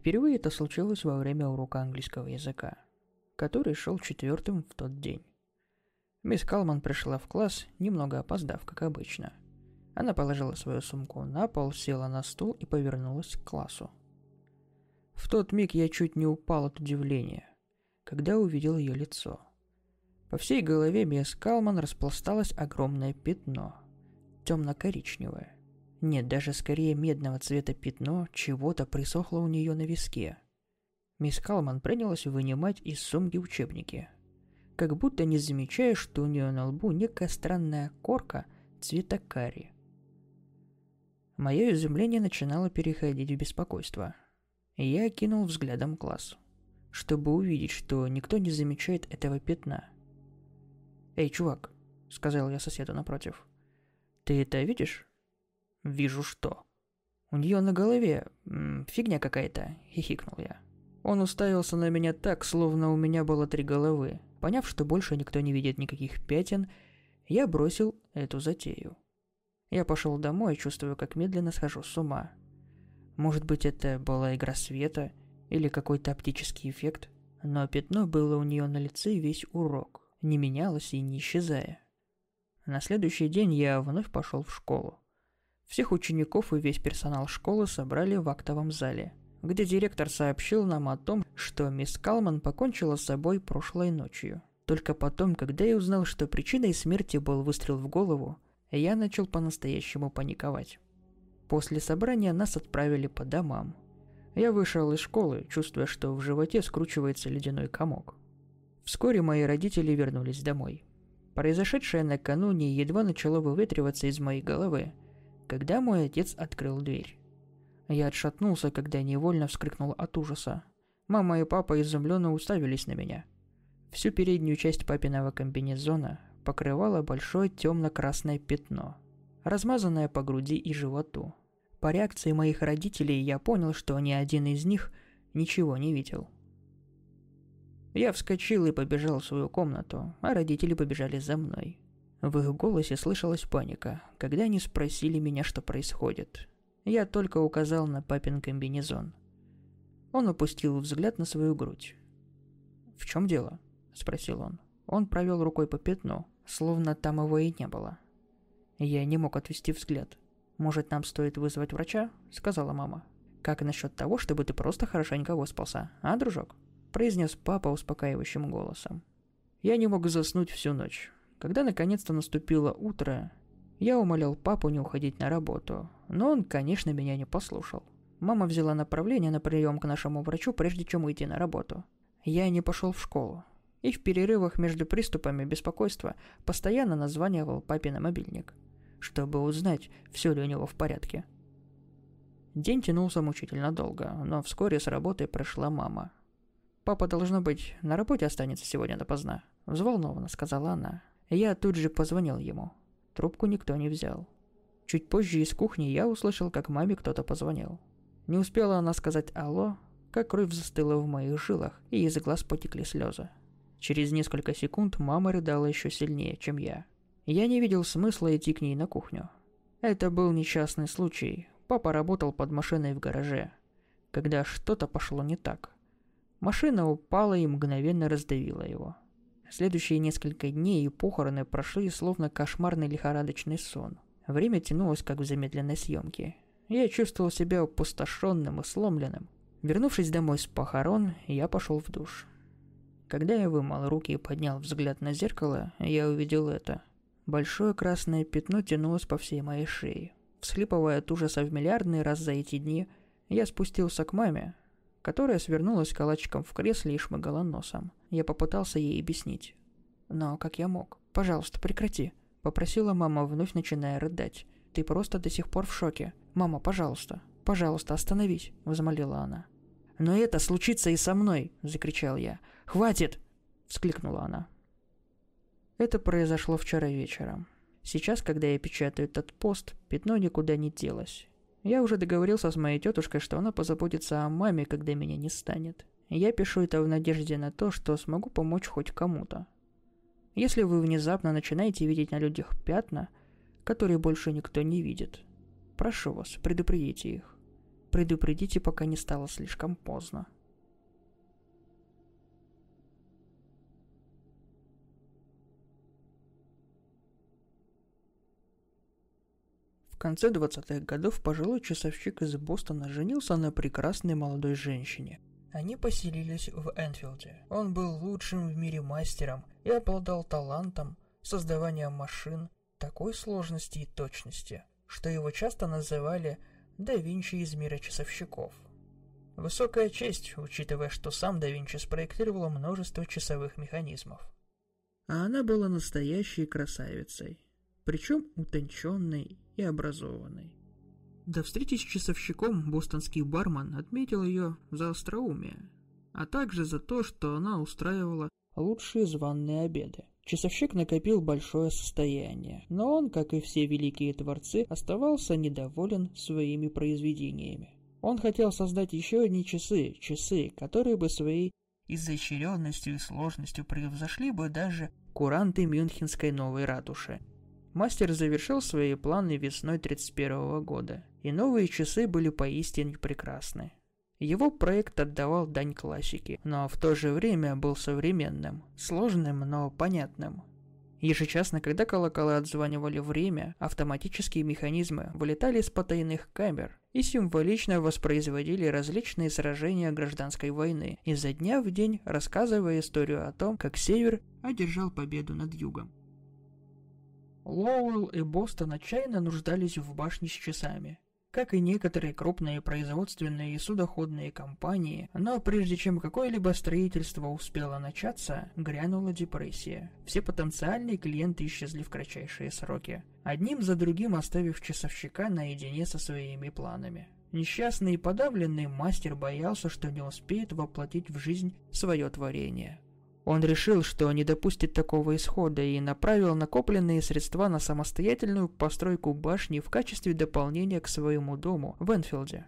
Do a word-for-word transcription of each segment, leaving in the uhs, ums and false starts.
Впервые это случилось во время урока английского языка, который шел четвертым в тот день. Мисс Калман пришла в класс, немного опоздав, как обычно. Она положила свою сумку на пол, села на стул и повернулась к классу. В тот миг я чуть не упал от удивления, когда увидел ее лицо. По всей голове мисс Калман распласталось огромное пятно, темно-коричневое. Нет, даже скорее медного цвета пятно чего-то присохло у нее на виске. Мисс Калман принялась вынимать из сумки учебники, как будто не замечая, что у нее на лбу некая странная корка цвета кари. Мое изумление начинало переходить в беспокойство. Я окинул взглядом класс, чтобы увидеть, что никто не замечает этого пятна. «Эй, чувак», — сказал я соседу напротив, — «ты это видишь?» «Вижу что». «У нее на голове м-м, фигня какая-то», — хихикнул я. Он уставился на меня так, словно у меня было три головы. Поняв, что больше никто не видит никаких пятен, я бросил эту затею. Я пошел домой, чувствуя, как медленно схожу с ума. Может быть, это была игра света или какой-то оптический эффект, но пятно было у нее на лице весь урок, не менялось и не исчезая. На следующий день я вновь пошел в школу. Всех учеников и весь персонал школы собрали в актовом зале, где директор сообщил нам о том, что мисс Калман покончила с собой прошлой ночью. Только потом, когда я узнал, что причиной смерти был выстрел в голову, я начал по-настоящему паниковать. После собрания нас отправили по домам. Я вышел из школы, чувствуя, что в животе скручивается ледяной комок. Вскоре мои родители вернулись домой. Произошедшее накануне едва начало выветриваться из моей головы, когда мой отец открыл дверь. Я отшатнулся, когда невольно вскрикнул от ужаса. Мама и папа изумленно уставились на меня. Всю переднюю часть папиного комбинезона покрывало большое темно-красное пятно, размазанное по груди и животу. По реакции моих родителей я понял, что ни один из них ничего не видел. Я вскочил и побежал в свою комнату, а родители побежали за мной. В их голосе слышалась паника, когда они спросили меня, что происходит. Я только указал на папин комбинезон. Он опустил взгляд на свою грудь. «В чем дело?» – спросил он. Он провел рукой по пятну, словно там его и не было. Я не мог отвести взгляд. «Может, нам стоит вызвать врача?» – сказала мама. «Как насчет того, чтобы ты просто хорошенько выспался, а, дружок?» – произнес папа успокаивающим голосом. Я не мог заснуть всю ночь. Когда наконец-то наступило утро, я умолял папу не уходить на работу, но он, конечно, меня не послушал. Мама взяла направление на прием к нашему врачу, прежде чем идти на работу. Я не пошел в школу, и в перерывах между приступами беспокойства постоянно названивал папе на мобильник, чтобы узнать, все ли у него в порядке. День тянулся мучительно долго, но вскоре с работы пришла мама. «Папа, должно быть, на работе останется сегодня допоздна», – взволнованно сказала она. Я тут же позвонил ему. Трубку никто не взял. Чуть позже из кухни я услышал, как маме кто-то позвонил. Не успела она сказать «алло», как кровь застыла в моих жилах, и из глаз потекли слезы. Через несколько секунд мама рыдала еще сильнее, чем я. Я не видел смысла идти к ней на кухню. Это был несчастный случай. Папа работал под машиной в гараже, когда что-то пошло не так. Машина упала и мгновенно раздавила его. Следующие несколько дней и похороны прошли словно кошмарный лихорадочный сон. Время тянулось, как в замедленной съемке. Я чувствовал себя опустошенным и сломленным. Вернувшись домой с похорон, я пошел в душ. Когда я вымыл руки и поднял взгляд на зеркало, я увидел это. Большое красное пятно тянулось по всей моей шее. Всхлипывая от ужаса в миллиардный раз за эти дни, я спустился к маме, которая свернулась калачиком в кресле и шмыгала носом. Я попытался ей объяснить. Но как я мог? «Пожалуйста, прекрати», – попросила мама, вновь начиная рыдать. «Ты просто до сих пор в шоке. Мама, пожалуйста, пожалуйста, остановись», – возмолила она. «Но это случится и со мной», – закричал я. «Хватит!» – вскликнула она. Это произошло вчера вечером. Сейчас, когда я печатаю этот пост, пятно никуда не делось. Я уже договорился с моей тетушкой, что она позаботится о маме, когда меня не станет. Я пишу это в надежде на то, что смогу помочь хоть кому-то. Если вы внезапно начинаете видеть на людях пятна, которые больше никто не видит, прошу вас, предупредите их. Предупредите, пока не стало слишком поздно. В конце двадцатых годов пожилой часовщик из Бостона женился на прекрасной молодой женщине. Они поселились в Энфилде. Он был лучшим в мире мастером и обладал талантом создавания машин такой сложности и точности, что его часто называли «Да Винчи из мира часовщиков». Высокая честь, учитывая, что сам Да Винчи спроектировал множество часовых механизмов. А она была настоящей красавицей, причем утонченной и образованной. До встречи с часовщиком бостонский бармен отметил ее за остроумие, а также за то, что она устраивала лучшие званые обеды. Часовщик накопил большое состояние, но он, как и все великие творцы, оставался недоволен своими произведениями. Он хотел создать еще одни часы, часы, которые бы своей изощренностью и сложностью превзошли бы даже куранты Мюнхенской новой ратуши. Мастер завершил свои планы весной тридцать первого года, и новые часы были поистине прекрасны. Его проект отдавал дань классике, но в то же время был современным, сложным, но понятным. Ежечасно, когда колокола отзванивали время, автоматические механизмы вылетали из потайных камер и символично воспроизводили различные сражения гражданской войны, изо дня в день рассказывая историю о том, как Север одержал победу над Югом. Лоуэлл и Бостон отчаянно нуждались в башне с часами. Как и некоторые крупные производственные и судоходные компании, но прежде чем какое-либо строительство успело начаться, грянула депрессия. Все потенциальные клиенты исчезли в кратчайшие сроки, одним за другим оставив часовщика наедине со своими планами. Несчастный и подавленный мастер боялся, что не успеет воплотить в жизнь свое творение. Он решил, что не допустит такого исхода, и направил накопленные средства на самостоятельную постройку башни в качестве дополнения к своему дому в Энфилде.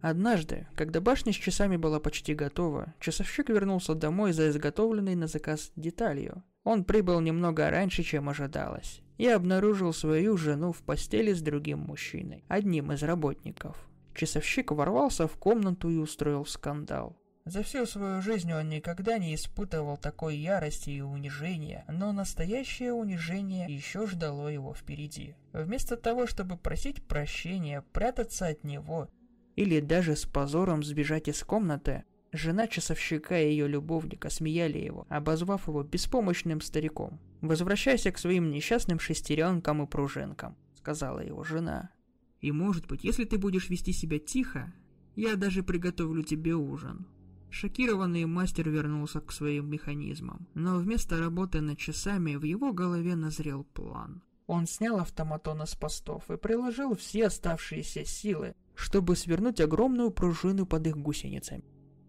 Однажды, когда башня с часами была почти готова, часовщик вернулся домой за изготовленной на заказ деталью. Он прибыл немного раньше, чем ожидалось, и обнаружил свою жену в постели с другим мужчиной, одним из работников. Часовщик ворвался в комнату и устроил скандал. За всю свою жизнь он никогда не испытывал такой ярости и унижения, но настоящее унижение еще ждало его впереди. Вместо того, чтобы просить прощения, прятаться от него или даже с позором сбежать из комнаты, жена часовщика и ее любовника смеяли его, обозвав его беспомощным стариком. «Возвращайся к своим несчастным шестеренкам и пружинкам», — сказала его жена. «И может быть, если ты будешь вести себя тихо, я даже приготовлю тебе ужин». Шокированный мастер вернулся к своим механизмам, но вместо работы над часами в его голове назрел план. Он снял автоматона с постов и приложил все оставшиеся силы, чтобы свернуть огромную пружину под их гусеницами.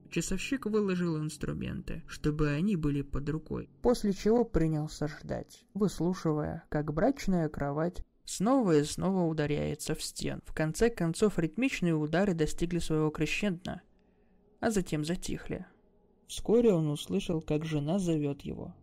Часовщик выложил инструменты, чтобы они были под рукой, после чего принялся ждать, выслушивая, как брачная кровать снова и снова ударяется в стену. В конце концов ритмичные удары достигли своего крещендо, а затем затихли. Вскоре он услышал, как жена зовет его,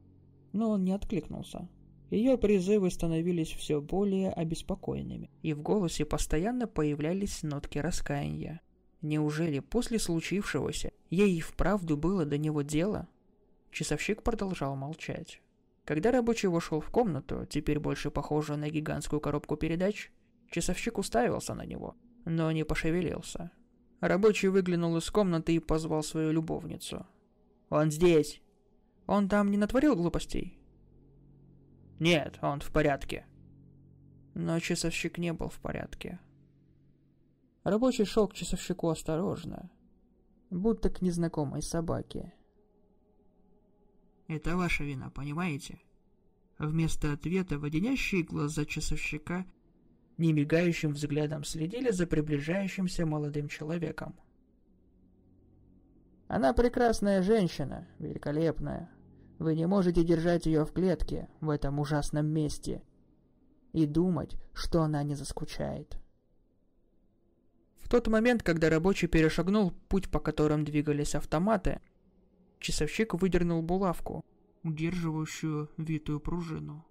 но он не откликнулся. Ее призывы становились все более обеспокоенными, и в голосе постоянно появлялись нотки раскаяния. Неужели после случившегося ей вправду было до него дело? Часовщик продолжал молчать. Когда рабочий вошел в комнату, теперь больше похожую на гигантскую коробку передач, часовщик уставился на него, но не пошевелился. Рабочий выглянул из комнаты и позвал свою любовницу. «Он здесь! Он там не натворил глупостей?» «Нет, он в порядке». Но часовщик не был в порядке. Рабочий шел к часовщику осторожно, будто к незнакомой собаке. «Это ваша вина, понимаете?» Вместо ответа водящие глаза часовщика немигающим взглядом следили за приближающимся молодым человеком. «Она прекрасная женщина, великолепная. Вы не можете держать ее в клетке в этом ужасном месте и думать, что она не заскучает». В тот момент, когда рабочий перешагнул путь, по которым двигались автоматы, часовщик выдернул булавку, удерживающую витую пружину.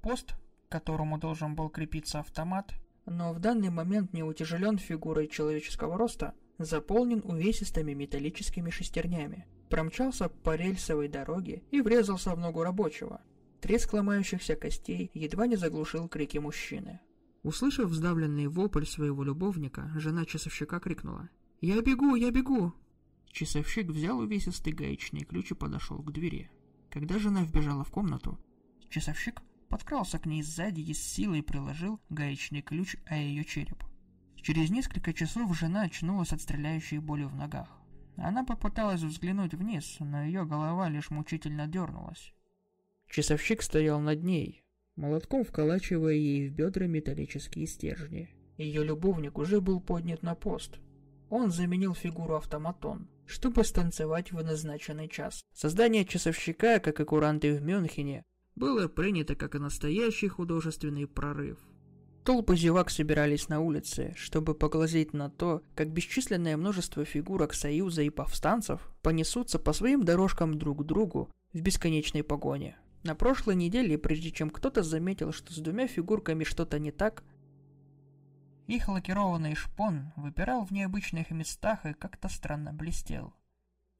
Пост, к которому должен был крепиться автомат, но в данный момент не утяжелен фигурой человеческого роста, заполнен увесистыми металлическими шестернями, промчался по рельсовой дороге и врезался в ногу рабочего. Треск ломающихся костей едва не заглушил крики мужчины. Услышав вздавленный вопль своего любовника, жена часовщика крикнула: «Я бегу, я бегу!» Часовщик взял увесистый гаечный ключ и подошел к двери. Когда жена вбежала в комнату, часовщик подкрался к ней сзади и с силой приложил гаечный ключ о ее череп. Через несколько часов жена очнулась от стреляющей боли в ногах. Она попыталась взглянуть вниз, но ее голова лишь мучительно дернулась. Часовщик стоял над ней, молотком вколачивая ей в бедра металлические стержни. Ее любовник уже был поднят на пост. Он заменил фигуру автоматон, чтобы станцевать в назначенный час. Создание часовщика, как и куранты в Мюнхене, было принято как и настоящий художественный прорыв. Толпы зевак собирались на улице, чтобы поглазеть на то, как бесчисленное множество фигурок Союза и повстанцев понесутся по своим дорожкам друг к другу в бесконечной погоне. На прошлой неделе, прежде чем кто-то заметил, что с двумя фигурками что-то не так, их лакированный шпон выпирал в необычных местах и как-то странно блестел,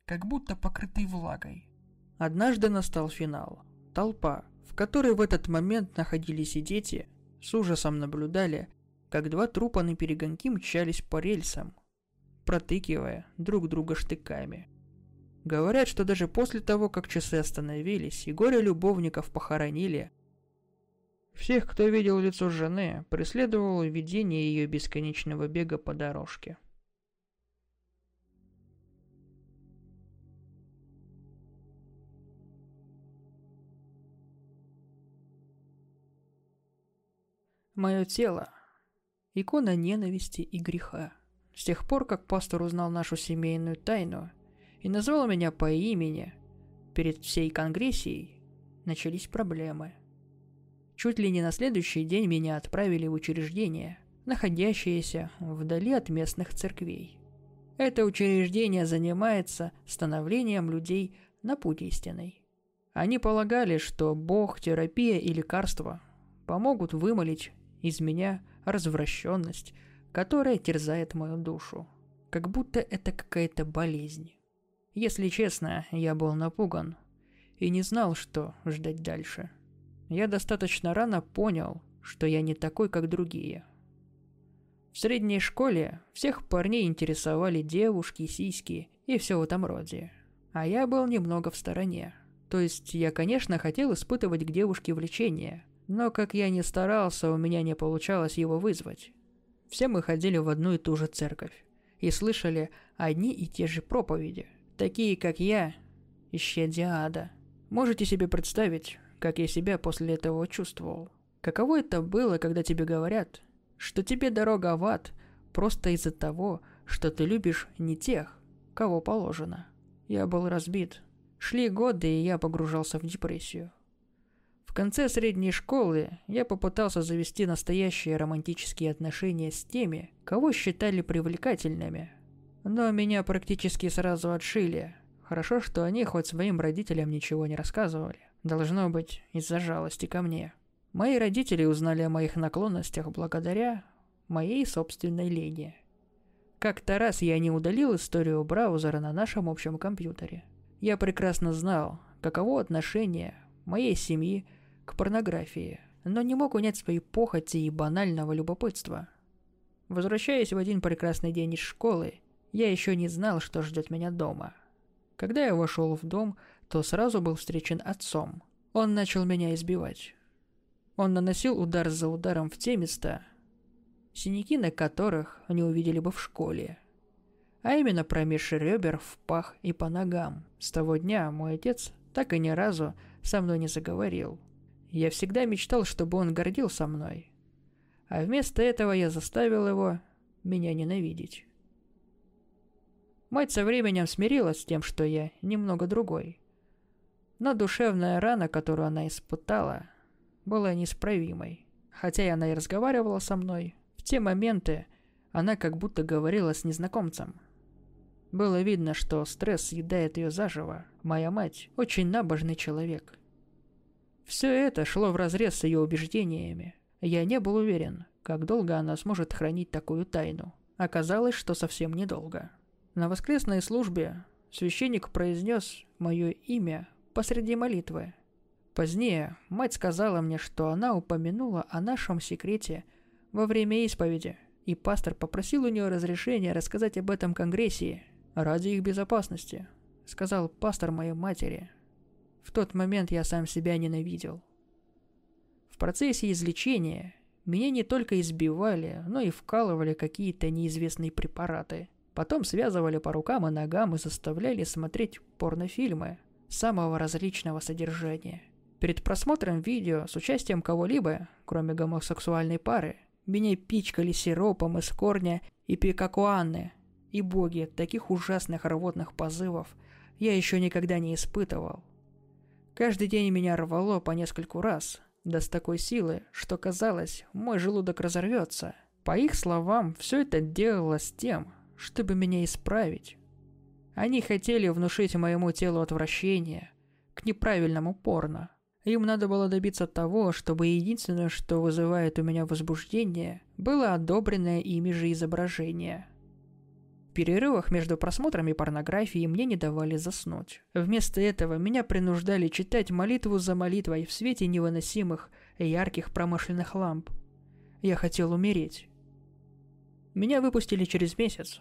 как будто покрытый влагой. Однажды настал финал. Толпа, в которой в этот момент находились и дети, с ужасом наблюдали, как два трупа наперегонки мчались по рельсам, протыкивая друг друга штыками. Говорят, что даже после того, как часы остановились и горе любовников похоронили, всех, кто видел лицо жены, преследовало видение ее бесконечного бега по дорожке. Мое тело – икона ненависти и греха. С тех пор, как пастор узнал нашу семейную тайну и назвал меня по имени перед всей конгрессией, начались проблемы. Чуть ли не на следующий день меня отправили в учреждение, находящееся вдали от местных церквей. Это учреждение занимается становлением людей на путь истинный. Они полагали, что Бог, терапия и лекарства помогут вымолить из меня развращенность, которая терзает мою душу, как будто это какая-то болезнь. Если честно, я был напуган и не знал, что ждать дальше. Я достаточно рано понял, что я не такой, как другие. В средней школе всех парней интересовали девушки, сиськи и все в этом роде. А я был немного в стороне. То есть я, конечно, хотел испытывать к девушке влечение, но как я ни старался, у меня не получалось его вызвать. Все мы ходили в одну и ту же церковь и слышали одни и те же проповеди. Такие, как я, исчадия ада. Можете себе представить, как я себя после этого чувствовал? Каково это было, когда тебе говорят, что тебе дорога в ад просто из-за того, что ты любишь не тех, кого положено? Я был разбит. Шли годы, и я погружался в депрессию. В конце средней школы я попытался завести настоящие романтические отношения с теми, кого считали привлекательными. Но меня практически сразу отшили. Хорошо, что они хоть своим родителям ничего не рассказывали. Должно быть, из-за жалости ко мне. Мои родители узнали о моих наклонностях благодаря моей собственной лени. Как-то раз я не удалил историю браузера на нашем общем компьютере. Я прекрасно знал, каково отношение моей семьи к порнографии, но не мог унять свои похоти и банального любопытства. Возвращаясь в один прекрасный день из школы, я еще не знал, что ждет меня дома. Когда я вошел в дом, то сразу был встречен отцом. Он начал меня избивать. Он наносил удар за ударом в те места, синяки на которых не увидели бы в школе, а именно промеж ребер, в пах и по ногам. С того дня мой отец так и ни разу со мной не заговорил. Я всегда мечтал, чтобы он гордил со мной, а вместо этого я заставил его меня ненавидеть. Мать со временем смирилась с тем, что я немного другой. Но душевная рана, которую она испытала, была неисправимой. Хотя и она и разговаривала со мной, в те моменты она как будто говорила с незнакомцем. Было видно, что стресс съедает ее заживо. Моя мать очень набожный человек. Все это шло вразрез с ее убеждениями. Я не был уверен, как долго она сможет хранить такую тайну. Оказалось, что совсем недолго. На воскресной службе священник произнес мое имя посреди молитвы. Позднее мать сказала мне, что она упомянула о нашем секрете во время исповеди, и пастор попросил у нее разрешения рассказать об этом конгрессе ради их безопасности, сказал пастор моей матери. В тот момент я сам себя ненавидел. В процессе излечения меня не только избивали, но и вкалывали какие-то неизвестные препараты. Потом связывали по рукам и ногам и заставляли смотреть порнофильмы самого различного содержания. Перед просмотром видео с участием кого-либо, кроме гомосексуальной пары, меня пичкали сиропом из корня ипикакуаны. И боги, таких ужасных рвотных позывов я еще никогда не испытывал. Каждый день меня рвало по нескольку раз, да с такой силы, что казалось, мой желудок разорвется. По их словам, все это делалось тем, чтобы меня исправить. Они хотели внушить моему телу отвращение к неправильному порно. Им надо было добиться того, чтобы единственное, что вызывает у меня возбуждение, было одобренное ими же изображение. В перерывах между просмотрами порнографии мне не давали заснуть. Вместо этого меня принуждали читать молитву за молитвой в свете невыносимых ярких промышленных ламп. Я хотел умереть. Меня выпустили через месяц.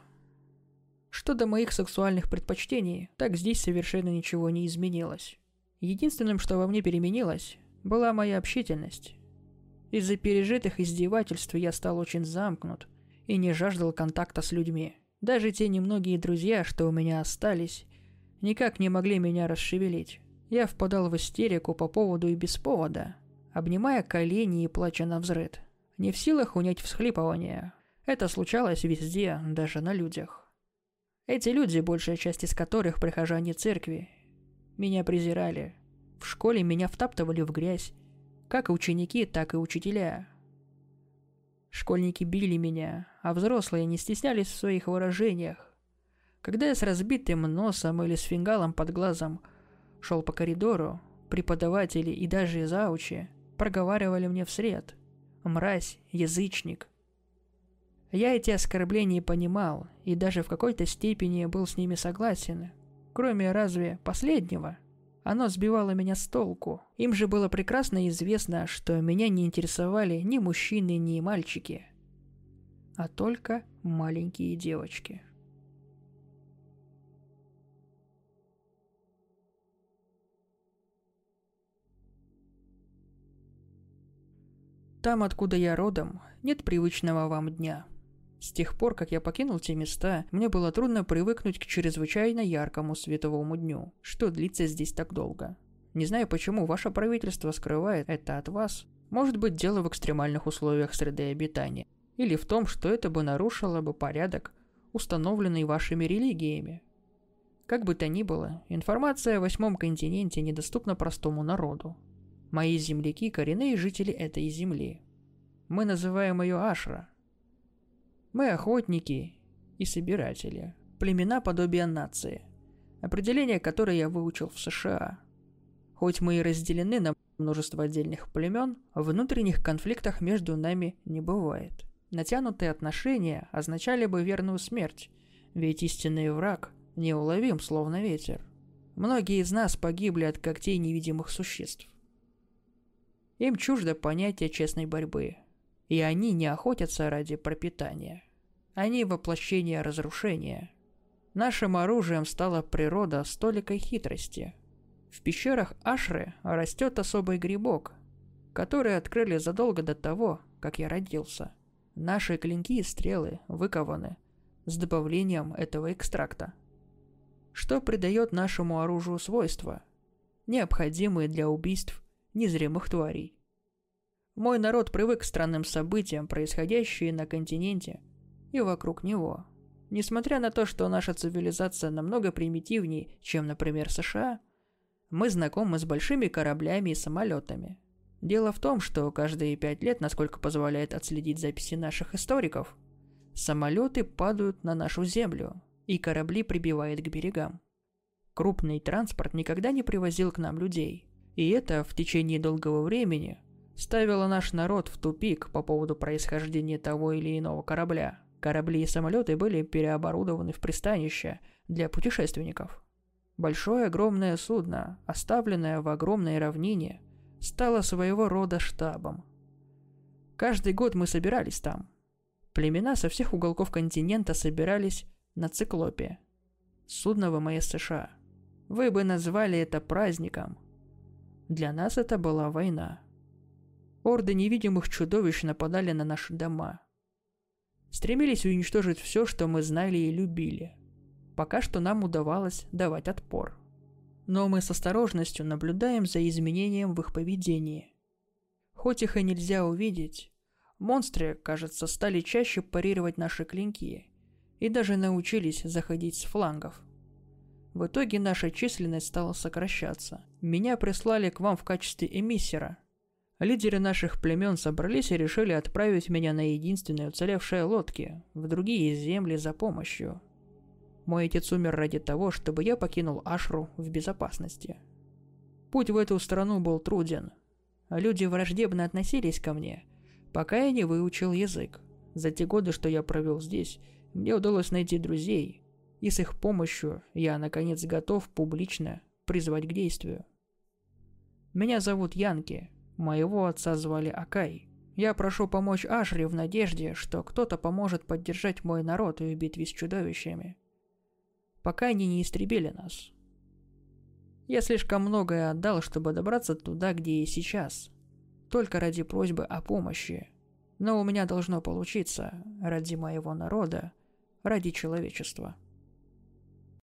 Что до моих сексуальных предпочтений, так здесь совершенно ничего не изменилось. Единственным, что во мне переменилось, была моя общительность. Из-за пережитых издевательств я стал очень замкнут и не жаждал контакта с людьми. Даже те немногие друзья, что у меня остались, никак не могли меня расшевелить. Я впадал в истерику по поводу и без повода, обнимая колени и плача навзрыд. Не в силах унять всхлипывание. Это случалось везде, даже на людях. Эти люди, большая часть из которых прихожане церкви, меня презирали. В школе меня втаптывали в грязь, как и ученики, так и учителя. Школьники били меня, а взрослые не стеснялись в своих выражениях. Когда я с разбитым носом или с фингалом под глазом шел по коридору, преподаватели и даже заучи проговаривали мне вслед: «Мразь, язычник». Я эти оскорбления понимал и даже в какой-то степени был с ними согласен, кроме разве последнего. Оно сбивало меня с толку. Им же было прекрасно известно, что меня не интересовали ни мужчины, ни мальчики, а только маленькие девочки. Там, откуда я родом, нет привычного вам дня. С тех пор, как я покинул те места, мне было трудно привыкнуть к чрезвычайно яркому световому дню, что длится здесь так долго. Не знаю, почему ваше правительство скрывает это от вас. Может быть, дело в экстремальных условиях среды обитания, или в том, что это бы нарушило бы порядок, установленный вашими религиями. Как бы то ни было, информация о восьмом континенте недоступна простому народу. Мои земляки – коренные жители этой земли. Мы называем ее Ашра. Мы охотники и собиратели. Племена подобия нации. Определение, которое я выучил в США. Хоть мы и разделены на множество отдельных племен, внутренних конфликтов между нами не бывает. Натянутые отношения означали бы верную смерть, ведь истинный враг неуловим, словно ветер. Многие из нас погибли от когтей невидимых существ. Им чуждо понятие честной борьбы. И они не охотятся ради пропитания. Они воплощение разрушения. Нашим оружием стала природа с толикой хитрости. В пещерах Ашры растет особый грибок, который открыли задолго до того, как я родился. Наши клинки и стрелы выкованы с добавлением этого экстракта, что придает нашему оружию свойства, необходимые для убийств незримых тварей. Мой народ привык к странным событиям, происходящим на континенте и вокруг него. Несмотря на то, что наша цивилизация намного примитивнее, чем, например, США, мы знакомы с большими кораблями и самолетами. Дело в том, что каждые пять лет, насколько позволяет отследить записи наших историков, самолеты падают на нашу землю, и корабли прибивают к берегам. Крупный транспорт никогда не привозил к нам людей, и это в течение долгого времени ставила наш народ в тупик по поводу происхождения того или иного корабля. Корабли и самолеты были переоборудованы в пристанище для путешественников. Большое огромное судно, оставленное в огромной равнине, стало своего рода штабом. Каждый год мы собирались там. Племена со всех уголков континента собирались на циклопе. Судно ВМС США. Вы бы назвали это праздником. Для нас это была война. Орды невидимых чудовищ нападали на наши дома. Стремились уничтожить все, что мы знали и любили. Пока что нам удавалось давать отпор. Но мы с осторожностью наблюдаем за изменением в их поведении. Хоть их и нельзя увидеть, монстры, кажется, стали чаще парировать наши клинки и даже научились заходить с флангов. В итоге наша численность стала сокращаться. Меня прислали к вам в качестве эмиссара. Лидеры наших племен собрались и решили отправить меня на единственной уцелевшей лодке в другие земли за помощью. Мой отец умер ради того, чтобы я покинул Ашру в безопасности. Путь в эту страну был труден. Люди враждебно относились ко мне, пока я не выучил язык. За те годы, что я провел здесь, мне удалось найти друзей, и с их помощью я, наконец, готов публично призвать к действию. Меня зовут Янки. Моего отца звали Акай. Я прошу помочь Ашре в надежде, что кто-то поможет поддержать мой народ в битве с чудовищами, пока они не истребили нас. Я слишком многое отдал, чтобы добраться туда, где и сейчас, только ради просьбы о помощи. Но у меня должно получиться, ради моего народа, ради человечества.